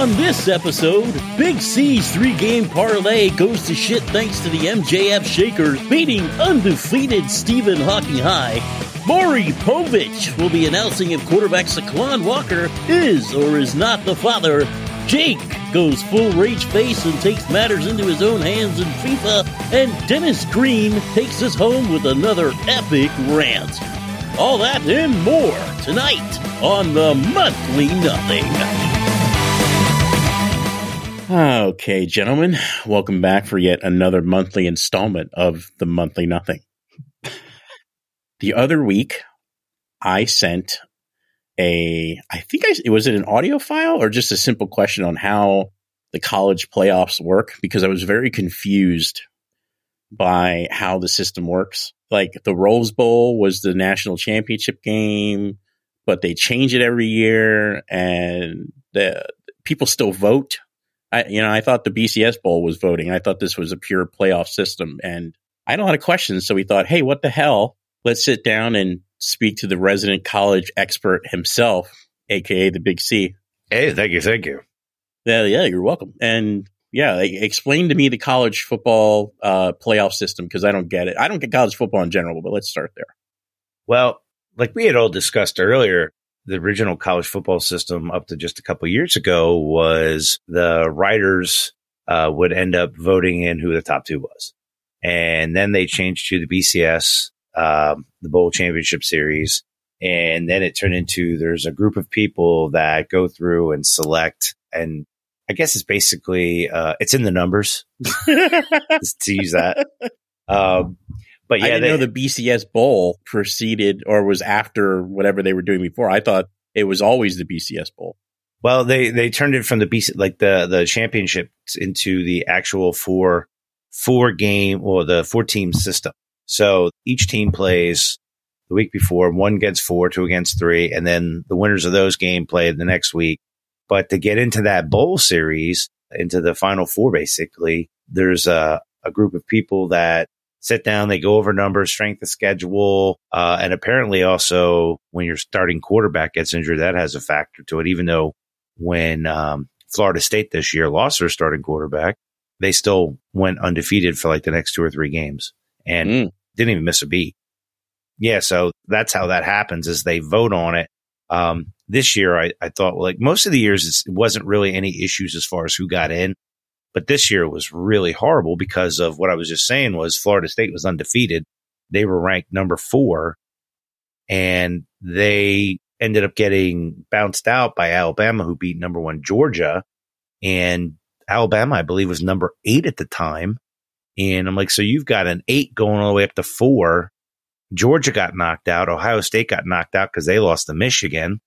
On this episode, Big C's three-game parlay goes to shit thanks to the MJF Shakers beating undefeated Stephen Hawking High. Maury Povich will be announcing if quarterback Saquon Walker is or is not the father. Jake goes full rage face and takes matters into his own hands in FIFA. And Dennis Green takes us home with another epic rant. All that and more tonight on the Monthly Nothing. Okay, gentlemen, welcome back for yet another monthly installment of the Monthly Nothing. The other week, I sent was it an audio file or just a simple question on how the college playoffs work? Because I was very confused by how the system works. Like the Rose Bowl was the national championship game, but they change it every year and the people still vote. I thought the BCS Bowl was voting. I thought this was a pure playoff system, and I had a lot of questions. So we thought, hey, what the hell? Let's sit down and speak to the resident college expert himself, a.k.a. the Big C. Hey, thank you. Yeah, you're welcome. And explain to me the college football playoff system, because I don't get it. I don't get college football in general, but let's start there. Well, like we had all discussed earlier, the original college football system up to just a couple of years ago was the writers would end up voting in who the top two was. And then they changed to the BCS. The bowl championship series, and then it turned into there's a group of people that go through and select, and I guess it's basically it's in the numbers to use that. But yeah, I didn't know the BCS Bowl preceded or was after whatever they were doing before. I thought it was always the BCS Bowl. Well, they turned it from the BC like the championships into the actual four game or the 4-team system. So each team plays the week before, 1 against 4, 2 against 3, and then the winners of those game play the next week. But to get into that bowl series, into the final four, basically, there's a group of people that sit down, they go over numbers, strength of schedule, and apparently also when your starting quarterback gets injured, that has a factor to it, even though when Florida State this year lost their starting quarterback, they still went undefeated for like the next 2 or 3 games. And didn't even miss a beat. Yeah, so that's how that happens is they vote on it. This year, I thought, like most of the years, it wasn't really any issues as far as who got in. But this year was really horrible because of what I was just saying was Florida State was undefeated. They were ranked number 4. And they ended up getting bounced out by Alabama, who beat number 1 Georgia. And Alabama, I believe, was number 8 at the time. And I'm like, so you've got an 8 going all the way up to 4. Georgia got knocked out. Ohio State got knocked out because they lost to Michigan.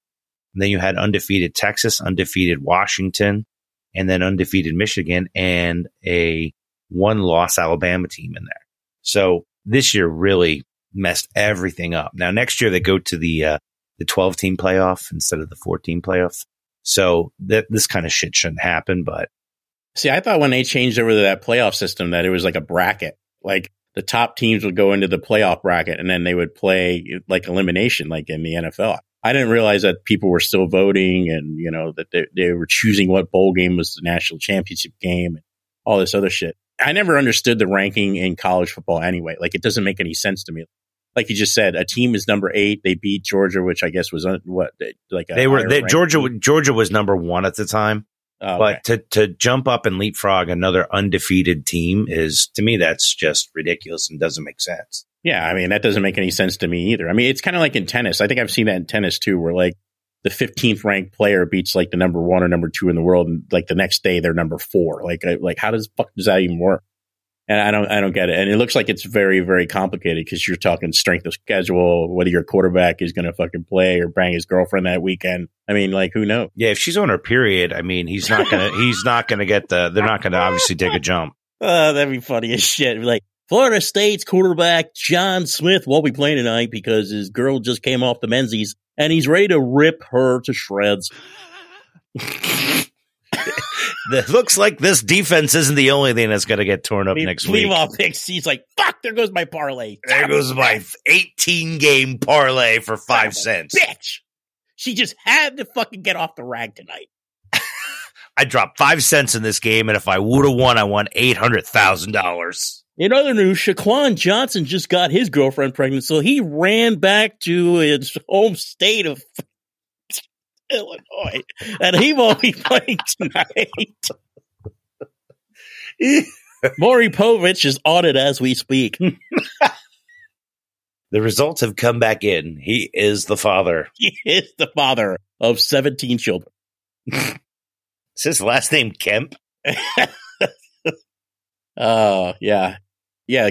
And then you had undefeated Texas, undefeated Washington, and then undefeated Michigan, and a 1-loss Alabama team in there. So this year really messed everything up. Now, next year they go to the 12-team playoff instead of the 4-team playoff. So this kind of shit shouldn't happen, but. See, I thought when they changed over to that playoff system that it was like a bracket, like the top teams would go into the playoff bracket and then they would play like elimination, like in the NFL. I didn't realize that people were still voting and, you know, that they were choosing what bowl game was the national championship game and all this other shit. I never understood the ranking in college football anyway. Like, it doesn't make any sense to me. Like you just said, a team is number 8. They beat Georgia, which I guess was Georgia was number 1 at the time. Oh, okay. But to jump up and leapfrog another undefeated team is, to me, that's just ridiculous and doesn't make sense. Yeah, I mean, that doesn't make any sense to me either. I mean, it's kind of like in tennis. I think I've seen that in tennis, too, where, like, the 15th ranked player beats, like, the number 1 or number 2 in the world. And, like, the next day, they're number 4. Like how does fuck does that even work? And I don't get it. And it looks like it's very, very complicated because you're talking strength of schedule, whether your quarterback is going to fucking play or bang his girlfriend that weekend. I mean, like, who knows? Yeah, if she's on her period, I mean, he's not gonna get they're not gonna obviously take a jump. Oh, that'd be funny as shit. Like, Florida State's quarterback John Smith won't be playing tonight because his girl just came off the menses and he's ready to rip her to shreds. That looks like this defense isn't the only thing that's going to get torn up next week. Leave off picks. He's like, fuck, there goes my parlay. There goes my 18-game parlay for 5 cents. Bitch. She just had to fucking get off the rag tonight. I dropped 5 cents in this game, and if I would have won, I won $800,000. In other news, Shaquan Johnson just got his girlfriend pregnant, so he ran back to his home state of Illinois, and he won't be playing tonight. Maury Povich is on it as we speak. The results have come back in. He is the father. He is the father of 17 children. Is his last name Kemp? Yeah,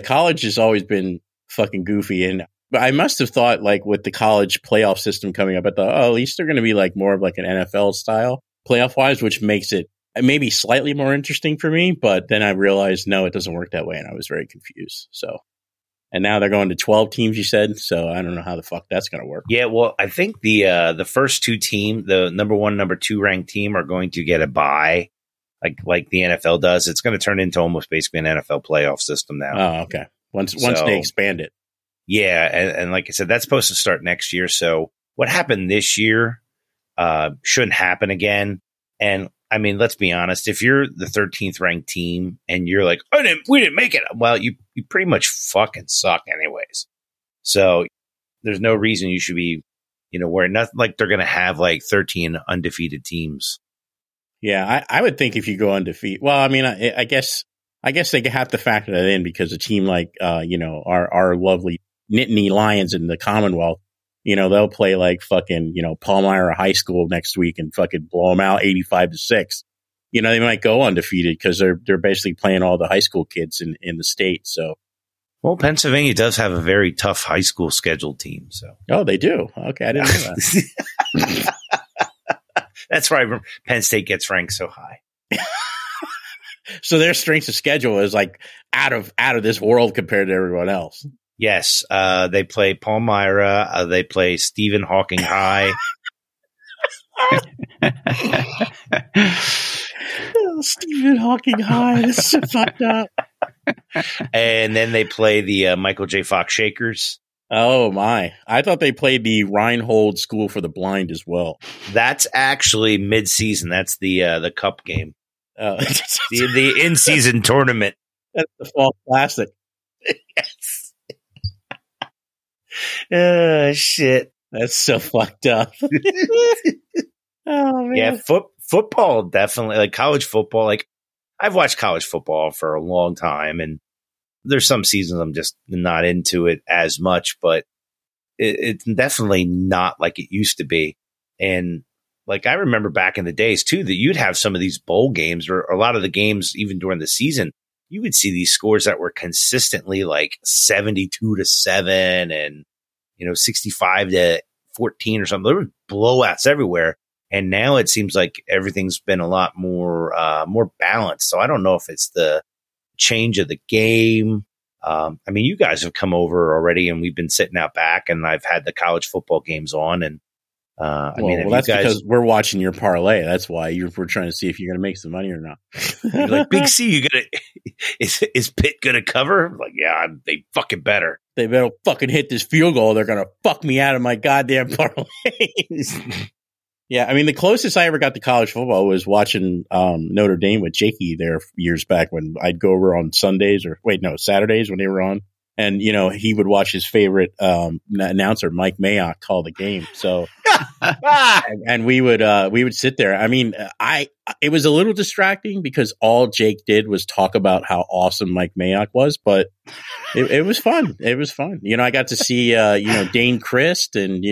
college has always been fucking goofy. And I must have thought, like, with the college playoff system coming up, I thought, oh, at least they're going to be like more of like an NFL style playoff wise, which makes it maybe slightly more interesting for me. But then I realized, no, it doesn't work that way. And I was very confused. So, and now they're going to 12 teams, you said. So I don't know how the fuck that's going to work. Yeah, well, I think the first two team, the number one, number two ranked team are going to get a bye. Like the NFL does, it's going to turn into almost basically an NFL playoff system now. Oh, okay. Once they expand it. Yeah. And like I said, that's supposed to start next year. So what happened this year shouldn't happen again. And I mean, let's be honest. If you're the 13th ranked team and you're like, we didn't make it. Well, you pretty much fucking suck anyways. So there's no reason you should be, where nothing like they're going to have like 13 undefeated teams. Yeah, I would think if you go undefeated. Well, I mean, I guess they have to factor that in because a team like, our lovely Nittany Lions in the Commonwealth, they'll play like fucking, Palmyra High School next week and fucking blow them out 85-6. They might go undefeated because they're basically playing all the high school kids in the state. So, well, Pennsylvania does have a very tough high school scheduled team. So, oh, they do. Okay, I didn't know that. That's why Penn State gets ranked so high. So their strength of schedule is like out of this world compared to everyone else. Yes. They play Palmyra. They play Stephen Hawking High. Stephen Hawking High. This is so fucked up. And then they play the Michael J. Fox Shakers. Oh, my. I thought they played the Reinhold School for the Blind as well. That's actually mid-season. That's the cup game. The in-season tournament. That's the fall classic. Yes. Oh, shit. That's so fucked up. Oh, man. Yeah, football definitely. Like, college football. Like, I've watched college football for a long time, and there's some seasons I'm just not into it as much, but it's definitely not like it used to be. And like I remember back in the days, too, that you'd have some of these bowl games or a lot of the games, even during the season, you would see these scores that were consistently like 72-7 and, 65-14 or something. There were blowouts everywhere. And now it seems like everything's been a lot more balanced. So I don't know if it's the change of the game. I mean, you guys have come over already, and we've been sitting out back, and I've had the college football games on. And that's because we're watching your parlay. That's why we're trying to see if you're going to make some money or not. Like Big C, you gonna is Pitt going to cover? I'm like, yeah, they fucking better. They better fucking hit this field goal. They're going to fuck me out of my goddamn parlay. Yeah, I mean, the closest I ever got to college football was watching Notre Dame with Jakey there years back when I'd go over on Saturdays when they were on. And, he would watch his favorite announcer, Mike Mayock, call the game. So and we would sit there. I mean, it was a little distracting because all Jake did was talk about how awesome Mike Mayock was. But it was fun. It was fun. I got to see, Dane Crist and,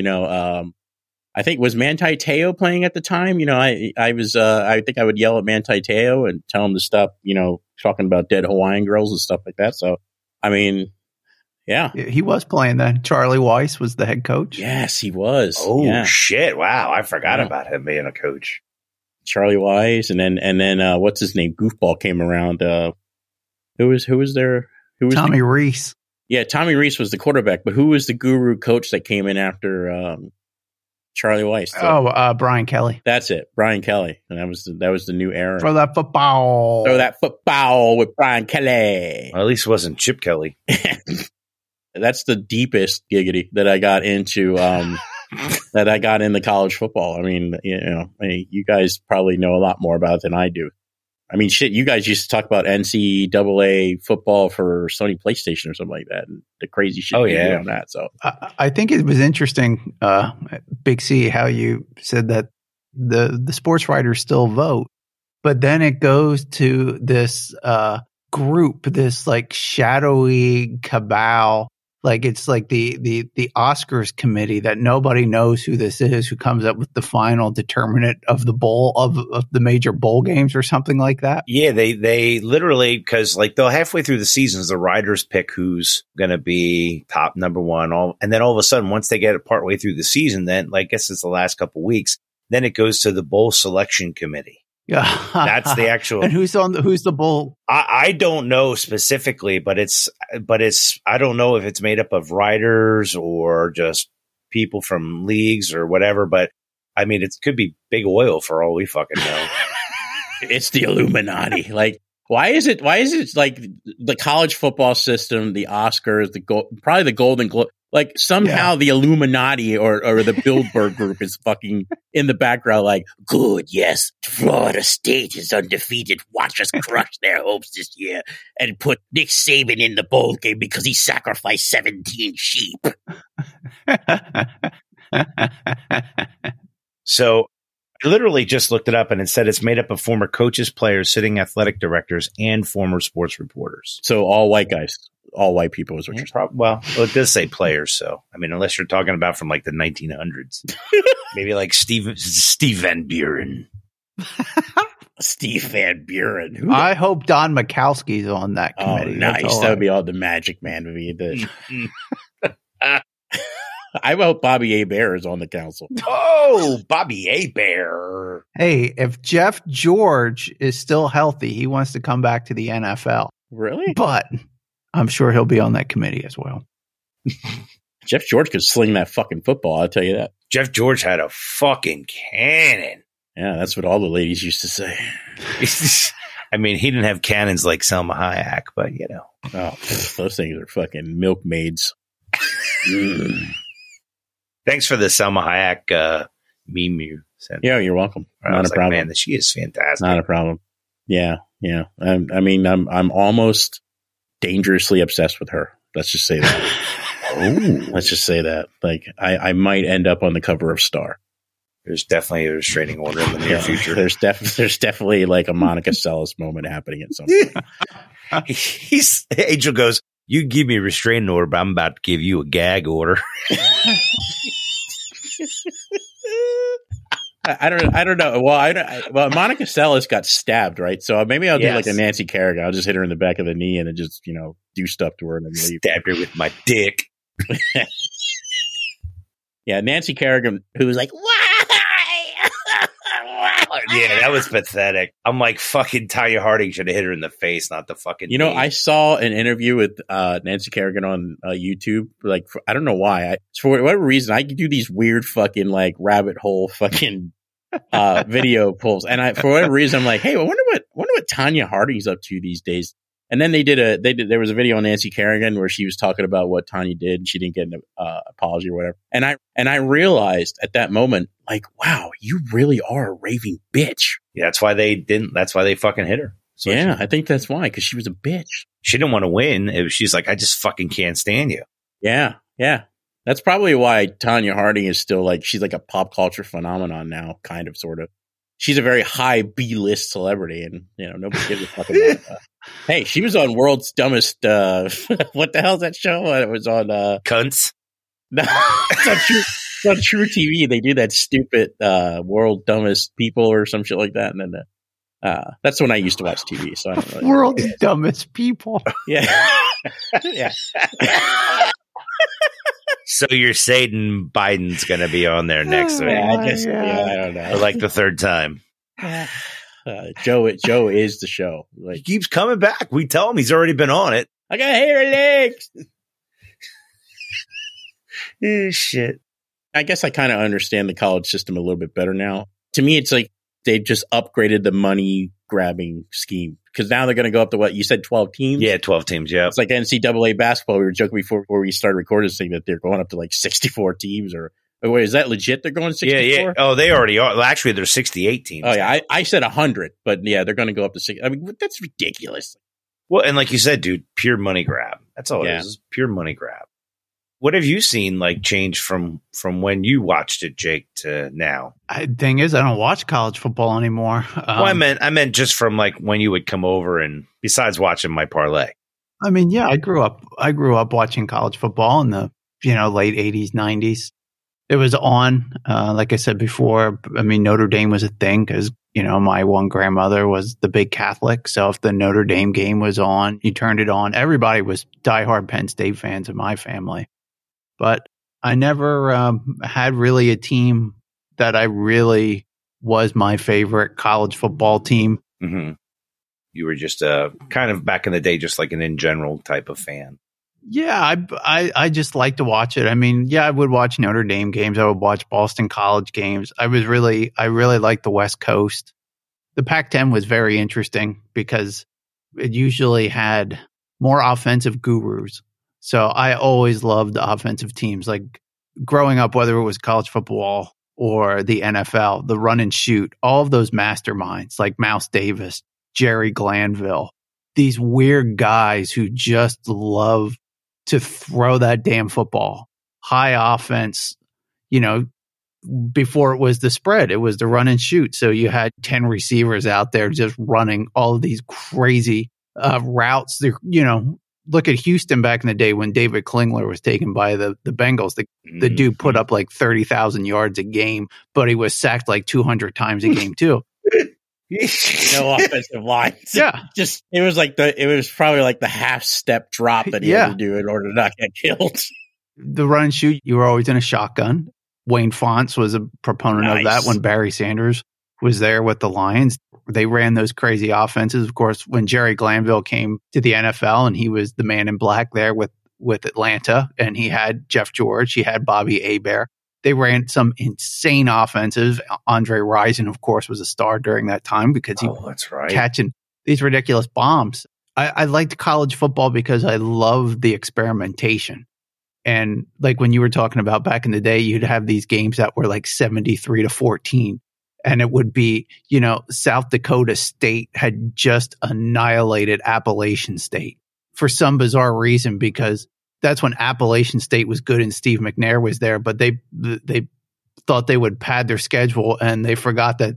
I think was Manti Te'o playing at the time. I was. I think I would yell at Manti Te'o and tell him to stop. Talking about dead Hawaiian girls and stuff like that. So, I mean, yeah, he was playing then. Charlie Weiss was the head coach. Yes, he was. Oh yeah. Shit! Wow, I forgot about him being a coach. Charlie Weiss, and then what's his name? Goofball came around. Who was there? Who was Tommy Reese? Yeah, Tommy Reese was the quarterback. But who was the guru coach that came in after? Charlie Weiss. Brian Kelly. That's it. Brian Kelly. And that was the new era. Throw that football with Brian Kelly. Well, at least it wasn't Chip Kelly. That's the deepest giggity that I got into that I got into college football. I mean, you guys probably know a lot more about it than I do. I mean, shit, you guys used to talk about NCAA football for Sony PlayStation or something like that, and the crazy shit you did on that. So I think it was interesting, Big C, how you said that the sports writers still vote, but then it goes to this group, this like shadowy cabal. Like it's like the Oscars committee that nobody knows who this is, who comes up with the final determinant of the bowl of the major bowl games or something like that. Yeah, they literally, because like they'll halfway through the seasons, the writers pick who's going to be top number one. And then all of a sudden, once they get it partway through the season, then like, I guess it's the last couple of weeks, then it goes to the bowl selection committee. Yeah, that's the actual. And who's the bowl? I don't know specifically, but it's I don't know if it's made up of writers or just people from leagues or whatever. But I mean, it could be big oil for all we fucking know. It's the Illuminati. Like, why is it like the college football system, the Oscars, probably the Golden Globe? Like somehow the Illuminati or the Bilderberg group is fucking in the background like, good, yes, Florida State is undefeated. Watch us crush their hopes this year and put Nick Saban in the bowl game because he sacrificed 17 sheep. So I literally just looked it up, and it said it's made up of former coaches, players, sitting athletic directors, and former sports reporters. So all white guys. All white people is what you're saying. Well, it does say players, so I mean, unless you're talking about from like the 1900s, maybe like Steve Van Buren. Steve Van Buren. I hope Don Mikowski's on that committee. Oh, nice. That would be all the Magic Man movie. I hope Bobby Hebert is on the council. Oh, Bobby Hebert. Hey, if Jeff George is still healthy, he wants to come back to the NFL. Really? But I'm sure he'll be on that committee as well. Jeff George could sling that fucking football, I'll tell you that. Jeff George had a fucking cannon. Yeah, that's what all the ladies used to say. I mean, he didn't have cannons like Selma Hayek, but you know. Oh, those things are fucking milkmaids. Thanks for the Selma Hayek meme you sent. Yeah, you're welcome. Not a problem. Man, she is fantastic. Not a problem. Yeah, yeah. I'm almost dangerously obsessed with her. Let's just say that. Let's just say that. Like I might end up on the cover of Star. There's definitely a restraining order in the near future. There's definitely like a Monica Seles moment happening at some point. Angel goes, "You give me a restraining order, but I'm about to give you a gag order." I don't know. Well, Monica Seles got stabbed, right? So maybe I'll do like a Nancy Kerrigan. I'll just hit her in the back of the knee and then just, do stuff to her and then leave. Stabbed her with my dick. Yeah, Nancy Kerrigan, who was like, why? Yeah, that was pathetic. I'm like, fucking Tanya Harding should have hit her in the face, not the fucking knee. I saw an interview with Nancy Kerrigan on YouTube. Like, I don't know why. For whatever reason, I do these weird fucking like rabbit hole fucking video pulls. And I, for whatever reason, I'm like, hey, I wonder what Tanya Harding's up to these days. And then there was a video on Nancy Kerrigan where she was talking about what Tanya did and she didn't get an apology or whatever. And I realized at that moment, like, wow, you really are a raving bitch. Yeah, that's why they fucking hit her. So yeah, I think that's why, because she was a bitch. She didn't want to win. She's like, I just fucking can't stand you. Yeah, yeah. That's probably why Tanya Harding is still like, she's like a pop culture phenomenon now, kind of, sort of. She's a very high B-list celebrity, and nobody gives a fuck about that. Hey, she was on World's Dumbest. What the hell's that show? It was on Cunts. No, it's on True TV. They do that stupid World Dumbest People or some shit like that, and then that's when I used to watch TV. So I don't really World's Dumbest People. Yeah, yeah. So you're saying Biden's going to be on there next week? I guess. Yeah, I don't know. Like the third time. Joe is the show. Like, he keeps coming back. We tell him he's already been on it. I got hair and legs. Shit. I guess I kind of understand the college system a little bit better now. To me, it's like they've just upgraded the money grabbing scheme. Because now they're going to go up to what you said, 12 teams. Yeah, 12 teams. Yeah, it's like NCAA basketball. We were joking before we started recording this thing that they're going up to like 64 teams or Oh, wait, is that legit? They're going 64? Yeah. Oh, they already are. Well, actually, they're 68 teams. Oh, yeah. I said 100, but yeah, they're going to go up to 60. I mean, that's ridiculous. Well, and like you said, dude, pure money grab. That's all it is pure money grab. What have you seen like change from when you watched it, Jake, to now? The thing is, I don't watch college football anymore. Well, I meant just from like when you would come over and besides watching my parlay. I mean, yeah, I grew up watching college football in the, late 80s, 90s. It was on, like I said before, I mean, Notre Dame was a thing because, my one grandmother was the big Catholic. So if the Notre Dame game was on, you turned it on. Everybody was diehard Penn State fans in my family. But I never had really a team that I really was my favorite college football team. Mm-hmm. You were just kind of back in the day, just like an in general type of fan. Yeah, I just like to watch it. I mean, yeah, I would watch Notre Dame games. I would watch Boston College games. I really liked the West Coast. The Pac-10 was very interesting because it usually had more offensive gurus. So I always loved offensive teams. Like growing up, whether it was college football or the NFL, the run and shoot, all of those masterminds like Mouse Davis, Jerry Glanville, these weird guys who just love to throw that damn football. High offense, before it was the spread, it was the run and shoot. So you had 10 receivers out there just running all of these crazy routes. They're, look at Houston back in the day when David Klingler was taken by the Bengals. The dude put up like 30,000 yards a game, but he was sacked like 200 times a game too. No offensive line. Yeah. Just it was probably like the half step drop that he had to do in order to not get killed. The run and shoot, you were always in a shotgun. Wayne Fonts was a proponent of that when Barry Sanders was there with the Lions. They ran those crazy offenses. Of course, when Jerry Glanville came to the NFL and he was the man in black there with Atlanta, and he had Jeff George, he had Bobby Hebert. They ran some insane offenses. Andre Rison, of course, was a star during that time because he was catching these ridiculous bombs. I liked college football because I loved the experimentation. And like when you were talking about back in the day, you'd have these games that were like 73-14. And it would be, South Dakota State had just annihilated Appalachian State for some bizarre reason, because that's when Appalachian State was good and Steve McNair was there, but they thought they would pad their schedule and they forgot that,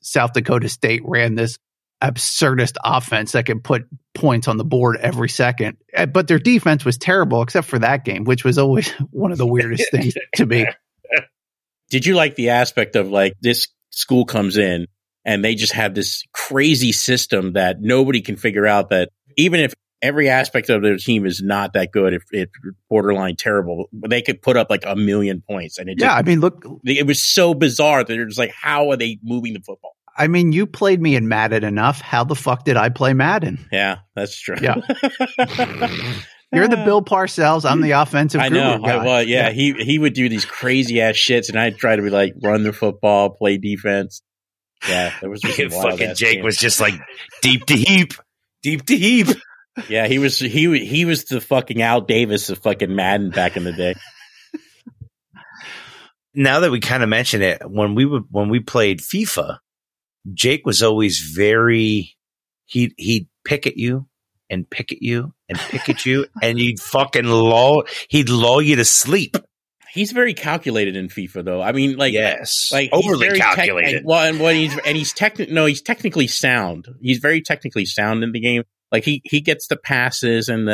South Dakota State ran this absurdist offense that could put points on the board every second. But their defense was terrible except for that game, which was always one of the weirdest things to me. Did you like the aspect of like this school comes in and they just have this crazy system that nobody can figure out, that even if every aspect of their team is not that good, if it's borderline terrible, they could put up like 1,000,000 points. And it was so bizarre that they're just like, how are they moving the football? I mean, you played me in Madden enough. How the fuck did I play Madden? Yeah, that's true. Yeah. You're the Bill Parcells. I'm the offensive guru guy. Yeah. He would do these crazy ass shits, and I'd try to be like, run the football, play defense. Yeah, there was just fucking Jake game. Was just like deep to heap. Yeah, he was the fucking Al Davis of fucking Madden back in the day. Now that we kind of mention it, when we played FIFA, Jake was always very he'd pick at you and pick at you and pick at you, and you'd fucking he'd lull you to sleep. He's very calculated in FIFA, though. I mean, like, yes, like overly calculated. He's technically sound. He's very technically sound in the game. Like he gets the passes and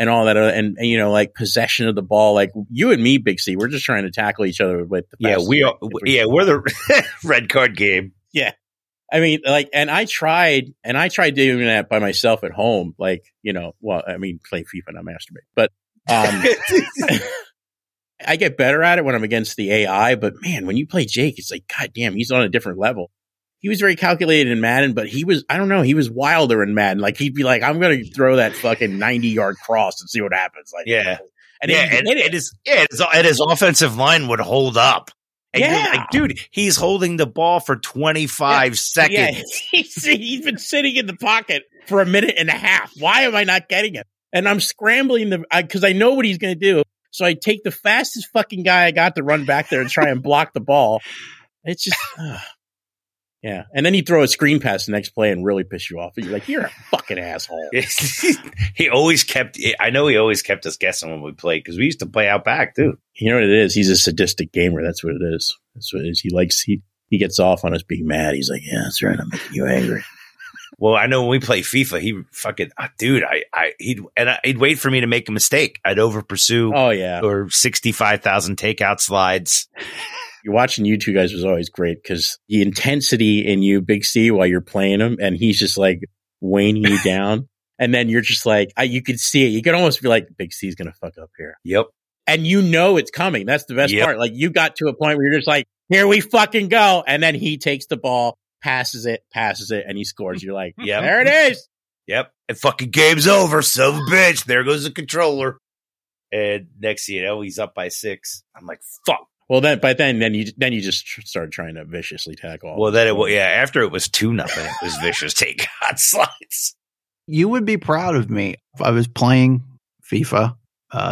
all that, and like possession of the ball. Like you and me, Big C, we're just trying to tackle each other with the passes. We're the red card game. Yeah. I mean, like, and I tried doing that by myself at home. Like, play FIFA, not masturbate, but I get better at it when I'm against the AI. But man, when you play Jake, it's like, God damn, he's on a different level. He was very calculated in Madden, but he was wilder in Madden. Like he'd be like, I'm going to throw that fucking 90-yard cross and see what happens. Like, yeah. And his offensive line would hold up. And you're like, dude, he's holding the ball for 25 seconds. Yeah. He's been sitting in the pocket for 1.5 minutes. Why am I not getting it? And I'm scrambling because I know what he's going to do. So I take the fastest fucking guy I got to run back there and try and block the ball. It's just, yeah. And then he'd throw a screen pass the next play and really piss you off. And you're like, you're a fucking asshole. He always kept us guessing when we played because we used to play out back too. You know what it is? He's a sadistic gamer. That's what it is. That's what it is. He gets off on us being mad. He's like, yeah, that's right. I'm making you angry. Well, I know when we play FIFA, he fucking he'd wait for me to make a mistake. I'd over pursue. Oh yeah, or 65,000 takeout slides. You're watching you two guys was always great because the intensity in you, Big C, while you're playing him, and he's just like waning you down, and then you're just like you could see it. You could almost be like, Big C's gonna fuck up here. Yep. And you know it's coming. That's the best part. Like you got to a point where you're just like, here we fucking go, and then he takes the ball. Passes it, and he scores. You're like, yeah, there it is. Yep. And fucking game's over, son of a bitch. There goes the controller. And next thing you know, he's up by 6. I'm like, fuck. Well, then, you just started trying to viciously tackle. Well, then after it was 2-0, it was vicious takeout slides. You would be proud of me. I was playing FIFA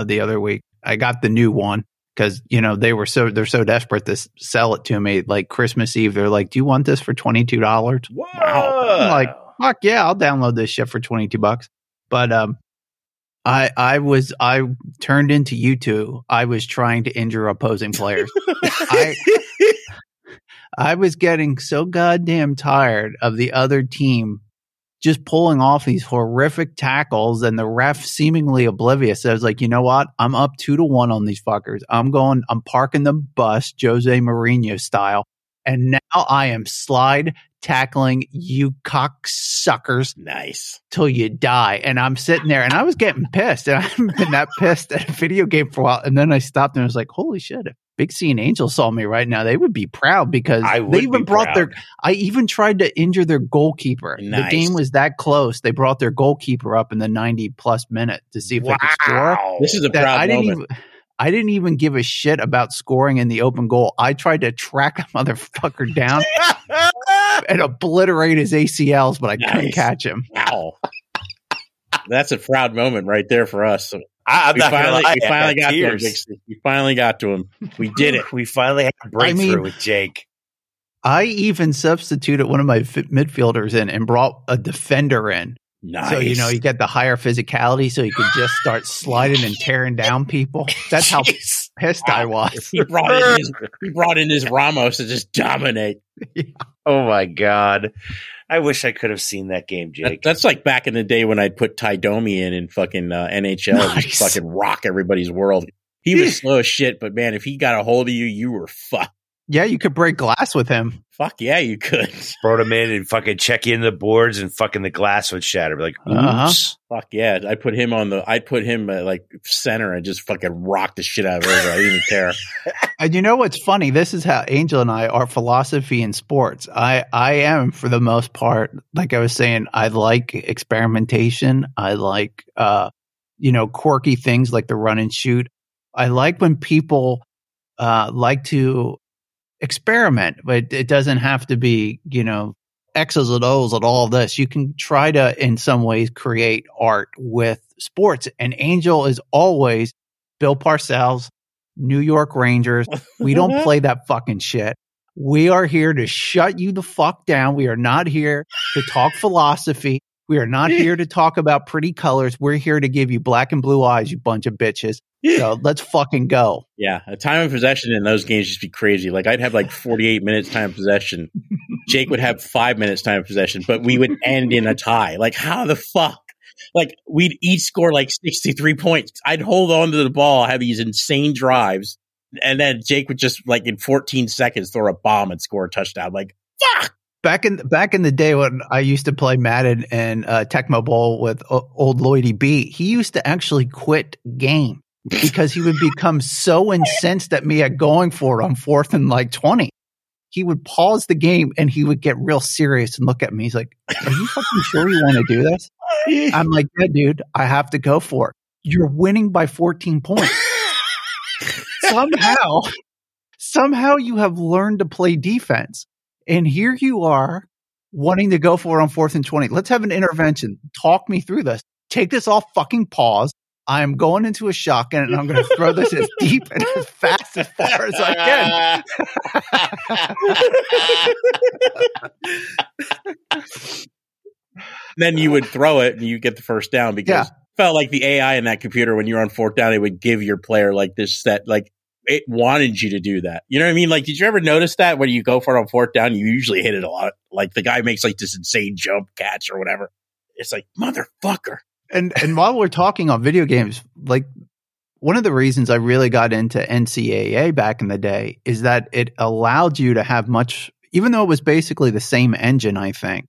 the other week. I got the new one. Because, you know, they're so desperate to sell it to me. Like Christmas Eve, they're like, do you want this for $22? Wow. I'm like, fuck yeah, I'll download this shit for $22. But I turned into you two. I was trying to injure opposing players. I was getting so goddamn tired of the other team just pulling off these horrific tackles and the ref seemingly oblivious. I was like, you know what? I'm up 2-1 on these fuckers. I'm parking the bus, Jose Mourinho style. And now I am slide tackling you cocksuckers. Nice. Till you die. And I'm sitting there and I was getting pissed. And I've been that pissed at a video game for a while. And then I stopped and I was like, holy shit. Big C and Angel saw me right now, they would be proud because I even tried to injure their goalkeeper. Nice. The game was that close. They brought their goalkeeper up in the 90+ minute to see if they could score. This is a proud moment. I didn't even give a shit about scoring in the open goal. I tried to track a motherfucker down and obliterate his ACLs, but I couldn't catch him. Wow. That's a proud moment right there for us. We finally got to him. We did it. We finally had a breakthrough with Jake. I even substituted one of my midfielders in and brought a defender in. Nice. So, you know, you get the higher physicality so you can just start sliding and tearing down people. That's how pissed I was. He brought in his Ramos to just dominate. Yeah. Oh, my God. I wish I could have seen that game, Jake. That's like back in the day when I'd put Ty Domi in fucking NHL and just fucking rock everybody's world. He was slow as shit, but man, if he got a hold of you, you were fucked. Yeah, you could break glass with him. Fuck yeah, you could. Brought him in and fucking check in the boards and fucking the glass would shatter. Like, oops. Fuck yeah. I put him like center and just fucking rock the shit out of over. I didn't even care. And you know what's funny? This is how Angel and I are philosophy in sports. I am, for the most part, like I was saying, I like experimentation. I like, quirky things like the run and shoot. I like when people like to experiment, but it doesn't have to be, X's and O's and all this. You can try to, in some ways, create art with sports. And Angel is always Bill Parcells, New York Rangers. We don't play that fucking shit. We are here to shut you the fuck down. We are not here to talk philosophy. We are not here to talk about pretty colors. We're here to give you black and blue eyes, you bunch of bitches. So let's fucking go. Yeah. A time of possession in those games just be crazy. Like I'd have like 48 minutes time of possession. Jake would have 5 minutes time of possession, but we would end in a tie. Like how the fuck? Like we'd each score like 63 points. I'd hold on to the ball, have these insane drives. And then Jake would just like in 14 seconds throw a bomb and score a touchdown. Like fuck. Back in the day when I used to play Madden and Tecmo Bowl with old Lloydie B, he used to actually quit game because he would become so incensed at me at going for it on 4th and like 20. He would pause the game and he would get real serious and look at me. He's like, "Are you fucking sure you want to do this?" I'm like, "Yeah, dude, I have to go for it. You're winning by 14 points." Somehow you have learned to play defense. And here you are wanting to go for it on 4th and 20. Let's have an intervention. Talk me through this. Take this off fucking pause. I'm going into a shotgun and I'm going to throw this as deep and as fast as far as I can. Then you would throw it and you get the first down because it felt like the AI in that computer, when you're on fourth down, it would give your player like this set, like it wanted you to do that. You know what I mean? Like, did you ever notice that when you go for it on fourth down, you usually hit it a lot. Like the guy makes like this insane jump catch or whatever. It's like, motherfucker. And while we're talking on video games, like one of the reasons I really got into NCAA back in the day is that it allowed you to have much, even though it was basically the same engine, I think,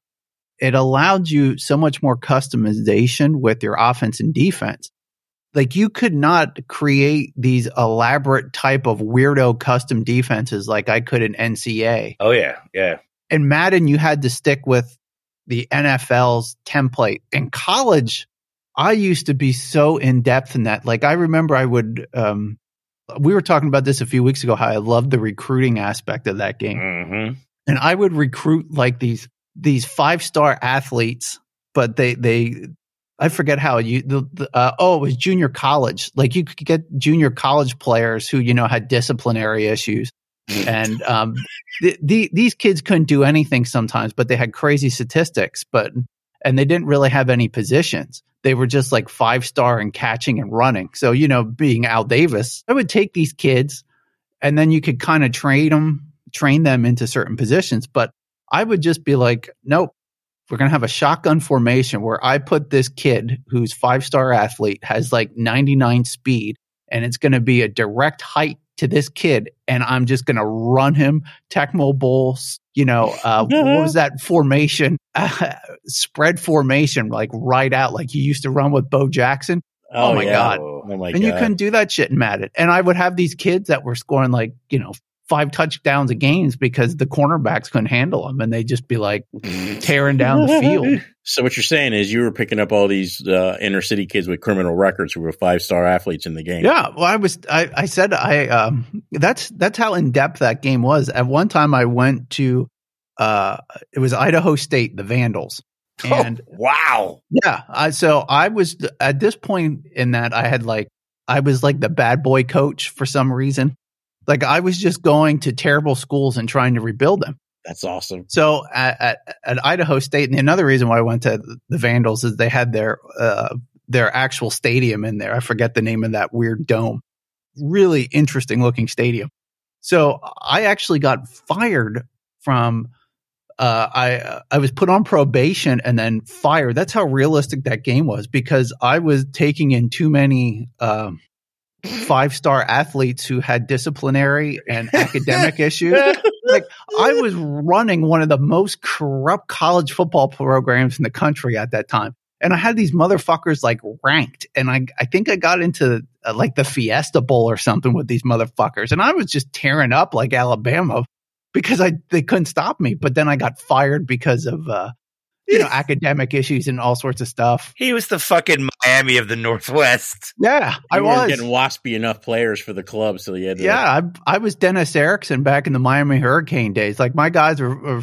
it allowed you so much more customization with your offense and defense. Like you could not create these elaborate type of weirdo custom defenses like I could in NCAA. Oh, yeah, yeah. In Madden, you had to stick with the NFL's template. In college, I used to be so in depth in that. Like I remember I would, we were talking about this a few weeks ago, how I loved the recruiting aspect of that game. Mm-hmm. And I would recruit like these 5-star athletes, but I forget how you, it was junior college. Like you could get junior college players who, you know, had disciplinary issues. And these kids couldn't do anything sometimes, but they had crazy statistics, and they didn't really have any positions. They were just like 5-star and catching and running. So, you know, being Al Davis, I would take these kids and then you could kind of train them into certain positions. But I would just be like, nope, we're going to have a shotgun formation where I put this kid who's 5-star athlete, has like 99 speed, and it's going to be a direct height to this kid. And I'm just going to run him Tecmo Bowl, you know, what was that formation? Spread formation, like right out, like you used to run with Bo Jackson. Oh my God. Oh my God. You couldn't do that shit in Madden. And I would have these kids that were scoring like, you know, 5 touchdowns a games because the cornerbacks couldn't handle them. And they'd just be like tearing down the field. So what you're saying is you were picking up all these inner city kids with criminal records who were 5-star athletes in the game. Yeah. Well, that's how in depth that game was. At one time I went to, it was Idaho State, the Vandals. And wow. Yeah. So I was at this point in that I was like the bad boy coach for some reason. Like I was just going to terrible schools and trying to rebuild them. That's awesome. So at Idaho State, and another reason why I went to the Vandals is they had their actual stadium in there. I forget the name of that weird dome. Really interesting looking stadium. So I actually got fired from I was put on probation and then fired. That's how realistic that game was because I was taking in too many 5-star athletes who had disciplinary and academic issues. Like I was running one of the most corrupt college football programs in the country at that time. And I had these motherfuckers like ranked. And I think I got into like the Fiesta Bowl or something with these motherfuckers. And I was just tearing up like Alabama because they couldn't stop me. But then I got fired because of, you know, academic issues and all sorts of stuff. He was the fucking Miami of the Northwest. Yeah, I was getting waspy enough players for the club, so you had to. Yeah, I was Dennis Erickson back in the Miami Hurricane days. Like my guys were,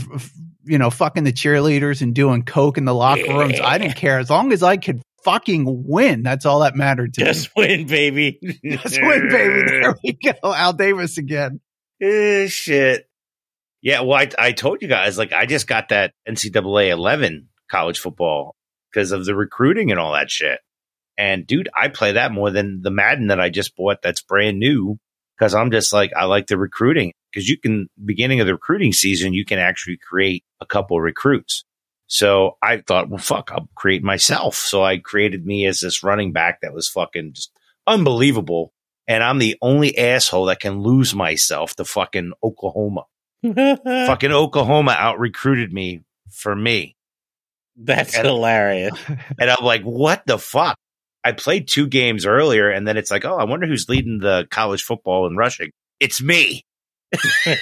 you know, fucking the cheerleaders and doing coke in the locker rooms. I didn't care as long as I could fucking win. That's all that mattered to me. Just win, baby. Just win, baby. There we go. Al Davis again. Shit. Yeah, well, I told you guys, like, I just got that NCAA 11 college football because of the recruiting and all that shit. And, dude, I play that more than the Madden that I just bought that's brand new because I'm just like, I like the recruiting because you can, beginning of the recruiting season, you can actually create a couple recruits. So I thought, well, fuck, I'll create myself. So I created me as this running back that was fucking just unbelievable. And I'm the only asshole that can lose myself to fucking Oklahoma. Fucking Oklahoma out recruited me for me. That's hilarious. And I'm like, what the fuck? I played 2 games earlier, and then it's like, oh, I wonder who's leading the college football in rushing. It's me. And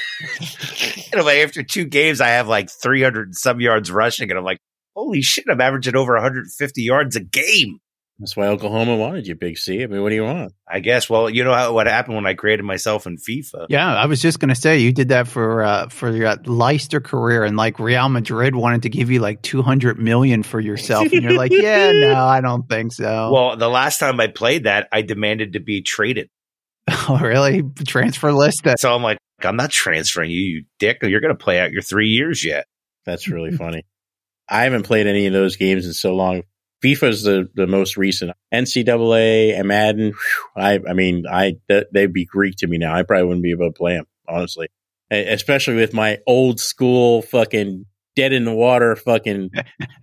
I'm like, after 2 games, I have like 300 and some yards rushing, and I'm like, holy shit, I'm averaging over 150 yards a game. That's why Oklahoma wanted you, Big C. I mean, what do you want? I guess. Well, you know what happened when I created myself in FIFA. Yeah, I was just going to say you did that for your Leicester career, and like Real Madrid wanted to give you like $200 million for yourself, and you're like, yeah, no, I don't think so. Well, the last time I played that, I demanded to be traded. Oh, really? Transfer listed. So I'm like, I'm not transferring you, you dick. You're going to play out your 3 years yet. That's really funny. I haven't played any of those games in so long. FIFA's the most recent. NCAA and Madden, whew, they'd be Greek to me now. I probably wouldn't be able to play them, honestly. Especially with my old school fucking dead in the water fucking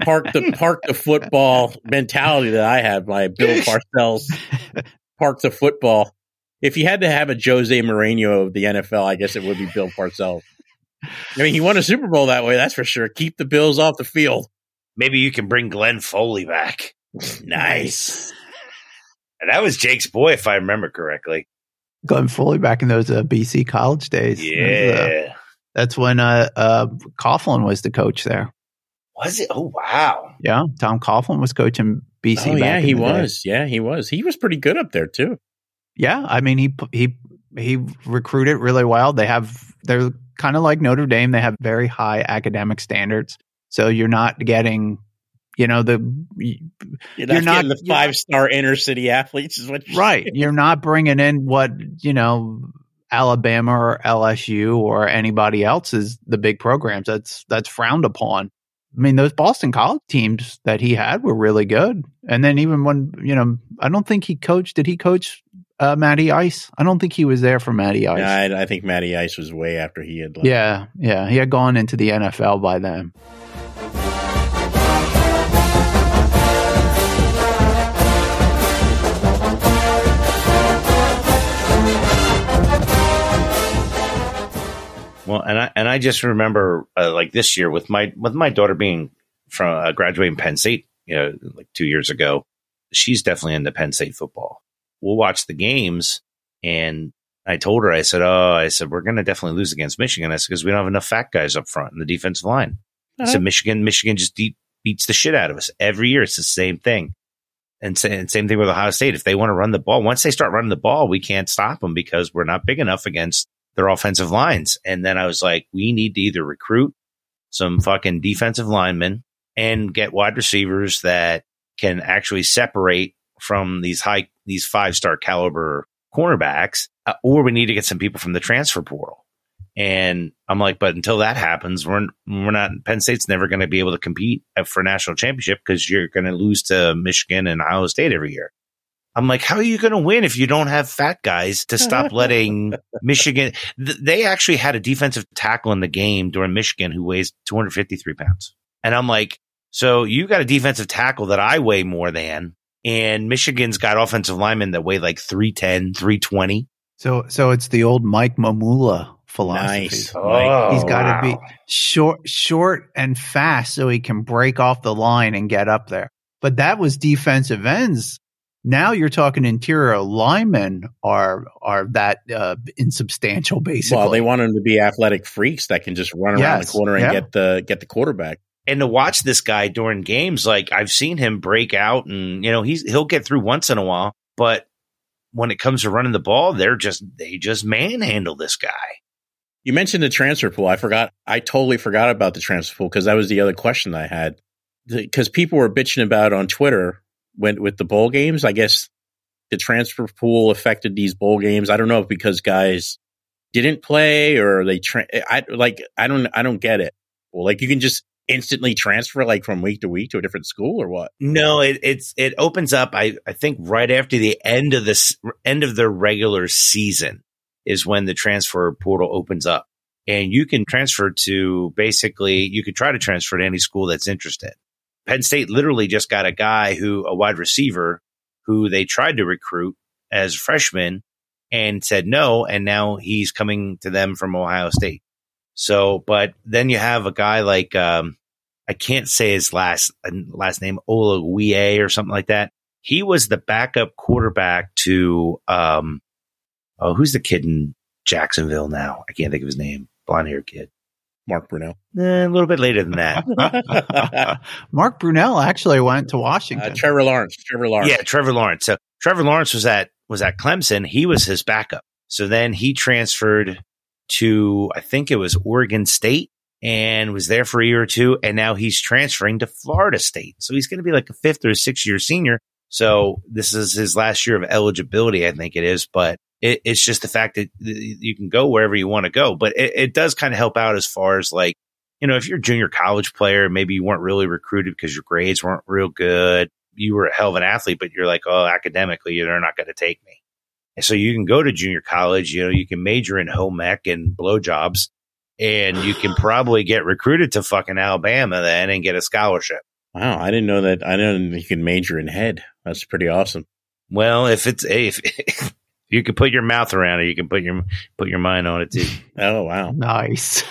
park the football mentality that I had by Bill Parcells. Park the football. If you had to have a Jose Mourinho of the NFL, I guess it would be Bill Parcells. I mean, he won a Super Bowl that way, that's for sure. Keep the Bills off the field. Maybe you can bring Glenn Foley back. Nice. And that was Jake's boy, if I remember correctly. Glenn Foley back in those BC college days. Yeah. That's when Coughlin was the coach there. Was it? Oh, wow. Yeah. Tom Coughlin was coaching BC back yeah, he was. Day. Yeah, he was. He was pretty good up there, too. Yeah. I mean, he recruited really well. They're kind of like Notre Dame. They have very high academic standards. So you're not getting, you're not getting the five-star inner city athletes is what you're right. Saying. You're not bringing in what, Alabama or LSU or anybody else is the big programs. That's frowned upon. I mean, those Boston College teams that he had were really good. And then even when, I don't think he coached. Did he coach Matty Ice? I don't think he was there for Matty Ice. No, I think Matty Ice was way after he had left. Yeah. He had gone into the NFL by then. Well, and I just remember like this year with my daughter being from graduating Penn State, like 2 years ago, she's definitely into Penn State football. We'll watch the games, and I told her, I said we're going to definitely lose against Michigan. I said because we don't have enough fat guys up front in the defensive line. Uh-huh. I said Michigan just beats the shit out of us every year. It's the same thing, and same thing with Ohio State. If they want to run the ball, once they start running the ball, we can't stop them because we're not big enough against their offensive lines. And then I was like, we need to either recruit some fucking defensive linemen and get wide receivers that can actually separate from these five-star caliber cornerbacks, or we need to get some people from the transfer portal. And I'm like, but until that happens, we're not, Penn State's never going to be able to compete for a national championship because you're going to lose to Michigan and Ohio State every year. I'm like, how are you going to win if you don't have fat guys to stop letting Michigan? They actually had a defensive tackle in the game during Michigan who weighs 253 pounds. And I'm like, so you got a defensive tackle that I weigh more than, and Michigan's got offensive linemen that weigh like 310, 320. So it's the old Mike Mamula philosophy. Nice. Oh, he's got to be short and fast so he can break off the line and get up there. But that was defensive ends. Now you're talking interior linemen are that insubstantial, basically. Well, they want them to be athletic freaks that can just run around the corner and get the quarterback. And to watch this guy during games, like I've seen him break out, and he'll get through once in a while. But when it comes to running the ball, they just manhandle this guy. You mentioned the transfer pool. I totally forgot about the transfer pool because that was the other question I had. Because people were bitching about it on Twitter. Went with the bowl games. I guess the transfer pool affected these bowl games. I don't know if because guys didn't play or they I don't get it. Well, like you can just instantly transfer like from week to week to a different school or what? No, it opens up. I think right after the end of the regular season is when the transfer portal opens up, and you can transfer to you could try to transfer to any school that's interested. Penn State literally just got a wide receiver who they tried to recruit as a freshman and said no. And now he's coming to them from Ohio State. So, but then you have a guy like, I can't say his last name, Olawie or something like that. He was the backup quarterback to, who's the kid in Jacksonville now? I can't think of his name. Blonde haired kid. Mark Brunell. A little bit later than that. Mark Brunell actually went to Washington. Trevor Lawrence. Yeah, Trevor Lawrence. So Trevor Lawrence was at Clemson. He was his backup. So then he transferred to, I think it was Oregon State, and was there for a year or two. And now he's transferring to Florida State. So he's going to be like a 5th or 6th year senior. So this is his last year of eligibility, I think it is. But it's just the fact that you can go wherever you want to go. But it does kind of help out as far as, like, you know, if you're a junior college player, maybe you weren't really recruited because your grades weren't real good. You were a hell of an athlete, but you're like, oh, academically, they're not going to take me. And so you can go to junior college, you know, you can major in home ec and blowjobs, and you can probably get recruited to fucking Alabama then and get a scholarship. Wow. I didn't know that. I didn't know you can major in head. That's pretty awesome. Well, if you can put your mouth around it, you can put your mind on it too. Oh, wow. Nice.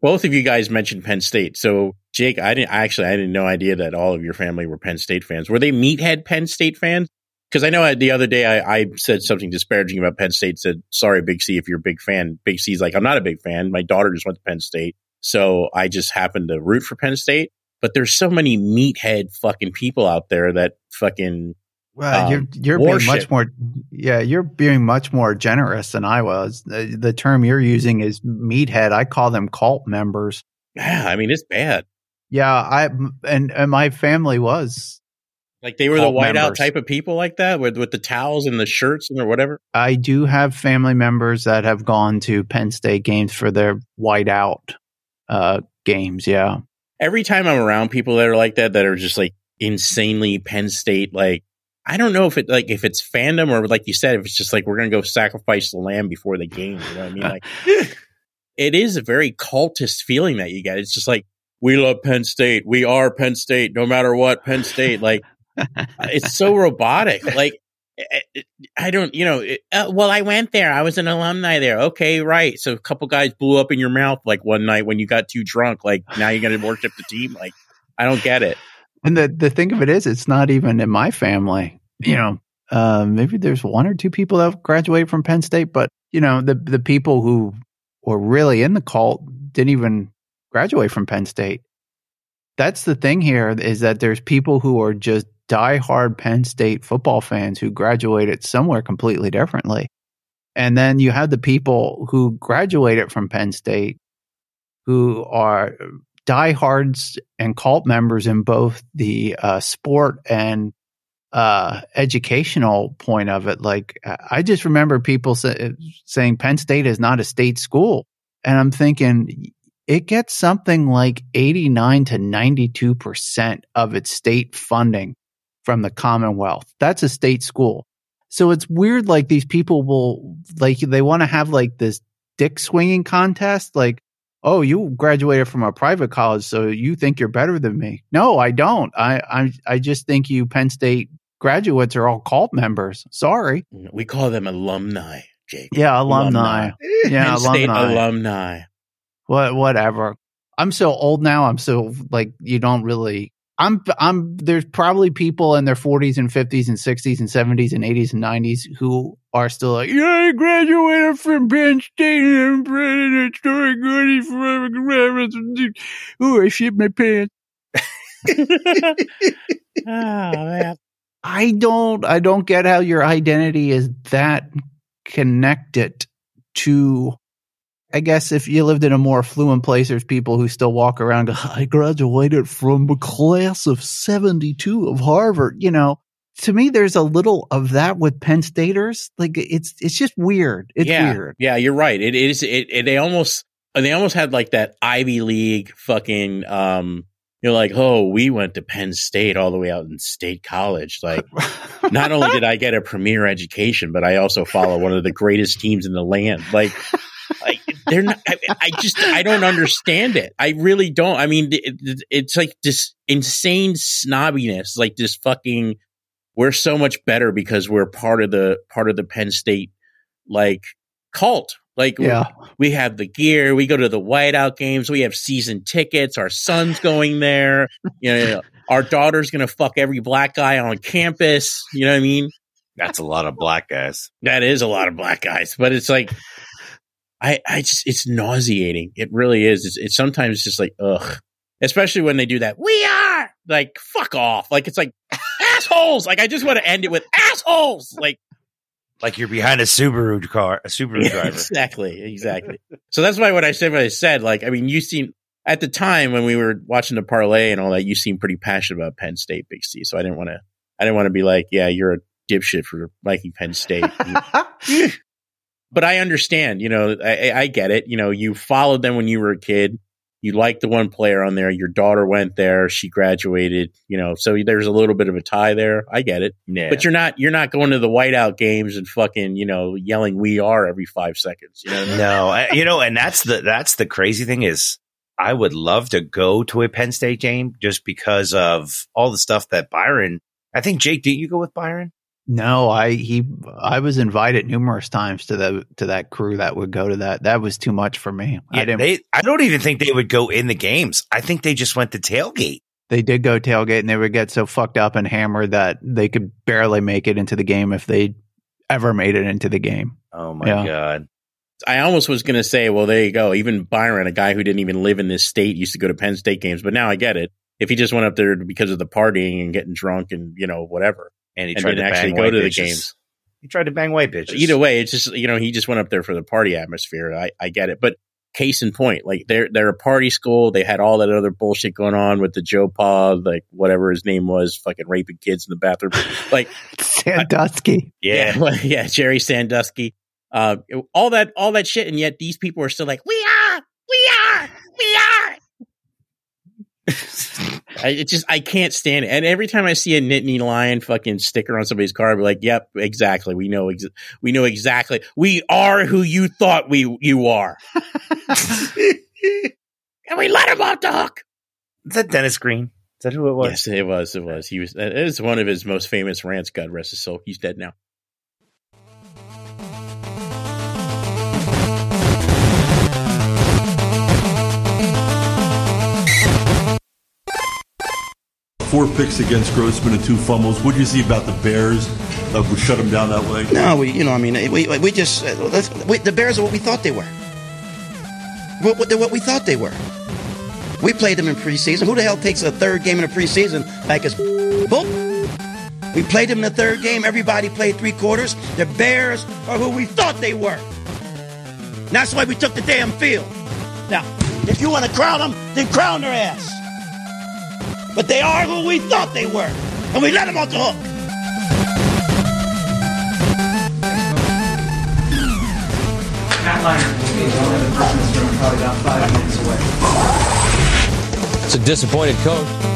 Both of you guys mentioned Penn State. So, Jake, I had no idea that all of your family were Penn State fans. Were they meathead Penn State fans? Because I know the other day I said something disparaging about Penn State. Said, sorry, Big C, if you're a big fan. Big C's like, I'm not a big fan. My daughter just went to Penn State. So I just happened to root for Penn State. But there's so many meathead fucking people out there that fucking... Well, you're being much more generous than I was. The term you're using is meathead. I call them cult members. Yeah, I mean, it's bad. Yeah, and my family was like, they were the whiteout type of people like that with the towels and the shirts and or whatever. I do have family members that have gone to Penn State games for their whiteout games. Yeah, every time I'm around people that are like that are just like insanely Penn State like. I don't know if it's fandom or, like you said, if it's just like, we're going to go sacrifice the lamb before the game. You know what I mean? Like, it is a very cultist feeling that you get. It's just like, we love Penn State. We are Penn State. No matter what, Penn State. Like, it's so robotic. Like, I don't, you know, I went there. I was an alumni there. Okay, right. So a couple guys blew up in your mouth like one night when you got too drunk. Like, now you're going to worship the team. Like, I don't get it. And the thing of it is, it's not even in my family. You know, maybe there's one or two people that graduated from Penn State, but, you know, the people who were really in the cult didn't even graduate from Penn State. That's the thing here, is that there's people who are just diehard Penn State football fans who graduated somewhere completely differently. And then you have the people who graduated from Penn State who are diehards and cult members in both the sport and educational point of it. Like, I just remember people saying Penn State is not a state school. And I'm thinking it gets something like 89 to 92% of its state funding from the Commonwealth. That's a state school. So it's weird. Like, these people will, like, they want to have like this dick swinging contest. Like, oh, you graduated from a private college, so you think you're better than me. No, I don't. I just think you Penn State graduates are all cult members. Sorry. We call them alumni, Jake. Yeah, alumni. Penn State alumni. Whatever. I'm so old now. I'm so, like, you don't really. There's probably people in their 40s and 50s and 60s and 70s and 80s and 90s who are still like, yeah, I graduated from Penn State and I'm proud of the story goody forever. Ooh, I shit my pants. Oh, man. I don't get how your identity is that connected to, I guess, if you lived in a more affluent place, there's people who still walk around and go, I graduated from a class of 72 of Harvard. You know, to me, there's a little of that with Penn Staters. Like, it's just weird. It's weird. Yeah, you're right. They almost had like that Ivy League fucking, you're like, oh, we went to Penn State all the way out in State College. Like, not only did I get a premier education, but I also follow one of the greatest teams in the land. Like, they're not. I don't understand it. I really don't. I mean, it's like this insane snobbiness, like this fucking, we're so much better because we're part of the Penn State like cult. Like, yeah. We have the gear. We go to the whiteout games. We have season tickets. Our son's going there. You know, our daughter's gonna fuck every black guy on campus. You know what I mean? That's a lot of black guys. That is a lot of black guys. But it's like. I just, it's nauseating. It really is. It's sometimes just like, ugh, especially when they do that. We are like, fuck off. Like, it's like assholes. Like, I just want to end it with assholes. Like you're behind a Subaru car, a Subaru driver. Exactly. So that's why what I said, like, I mean, you seem at the time when we were watching the parlay and all that, you seemed pretty passionate about Penn State, Big C. So I didn't want to be like, yeah, you're a dipshit for liking Penn State. But I understand, you know, I get it. You know, you followed them when you were a kid. You liked the one player on there. Your daughter went there. She graduated, you know, so there's a little bit of a tie there. I get it. Yeah. But you're not going to the whiteout games and fucking, you know, yelling, we are every 5 seconds. You know what I mean? No, and that's the crazy thing is I would love to go to a Penn State game just because of all the stuff that Byron, I think, Jake, didn't you go with Byron? No, I was invited numerous times to that crew that would go to that. That was too much for me. Yeah, I don't even think they would go in the games. I think they just went to tailgate. They did go tailgate, and they would get so fucked up and hammered that they could barely make it into the game if they ever made it into the game. Oh my God. I almost was going to say, well, there you go. Even Byron, a guy who didn't even live in this state, used to go to Penn State games. But now I get it. If he just went up there because of the partying and getting drunk and, you know, whatever. And he tried to bang white bitches. Either way, it's just, you know, he just went up there for the party atmosphere. I get it. But case in point, like they're a party school. They had all that other bullshit going on with the Joe Pa, like whatever his name was, fucking raping kids in the bathroom. Like Sandusky. Jerry Sandusky. All that shit. And yet these people are still like, we are. I can't stand it. And every time I see a Nittany Lion fucking sticker on somebody's car, I'll be like, yep, exactly. We know exactly. We are who you thought you are. And we let him off the hook. Is that Dennis Green? Is that who it was? Yes, it was. It was. It was one of his most famous rants. God rest his soul. He's dead now. Four picks against Grossman and two fumbles. What do you see about the Bears? We shut them down that way. No, the Bears are what we thought they were. They're what we thought they were. We played them in preseason. Who the hell takes a third game in a preseason like it's bull? We played them in the third game. Everybody played three quarters. The Bears are who we thought they were. And that's why we took the damn field. Now, if you want to crown them, then crown their ass. But they are who we thought they were, and we let them off the hook. Matt Liner, probably about 5 minutes away. It's a disappointed coach.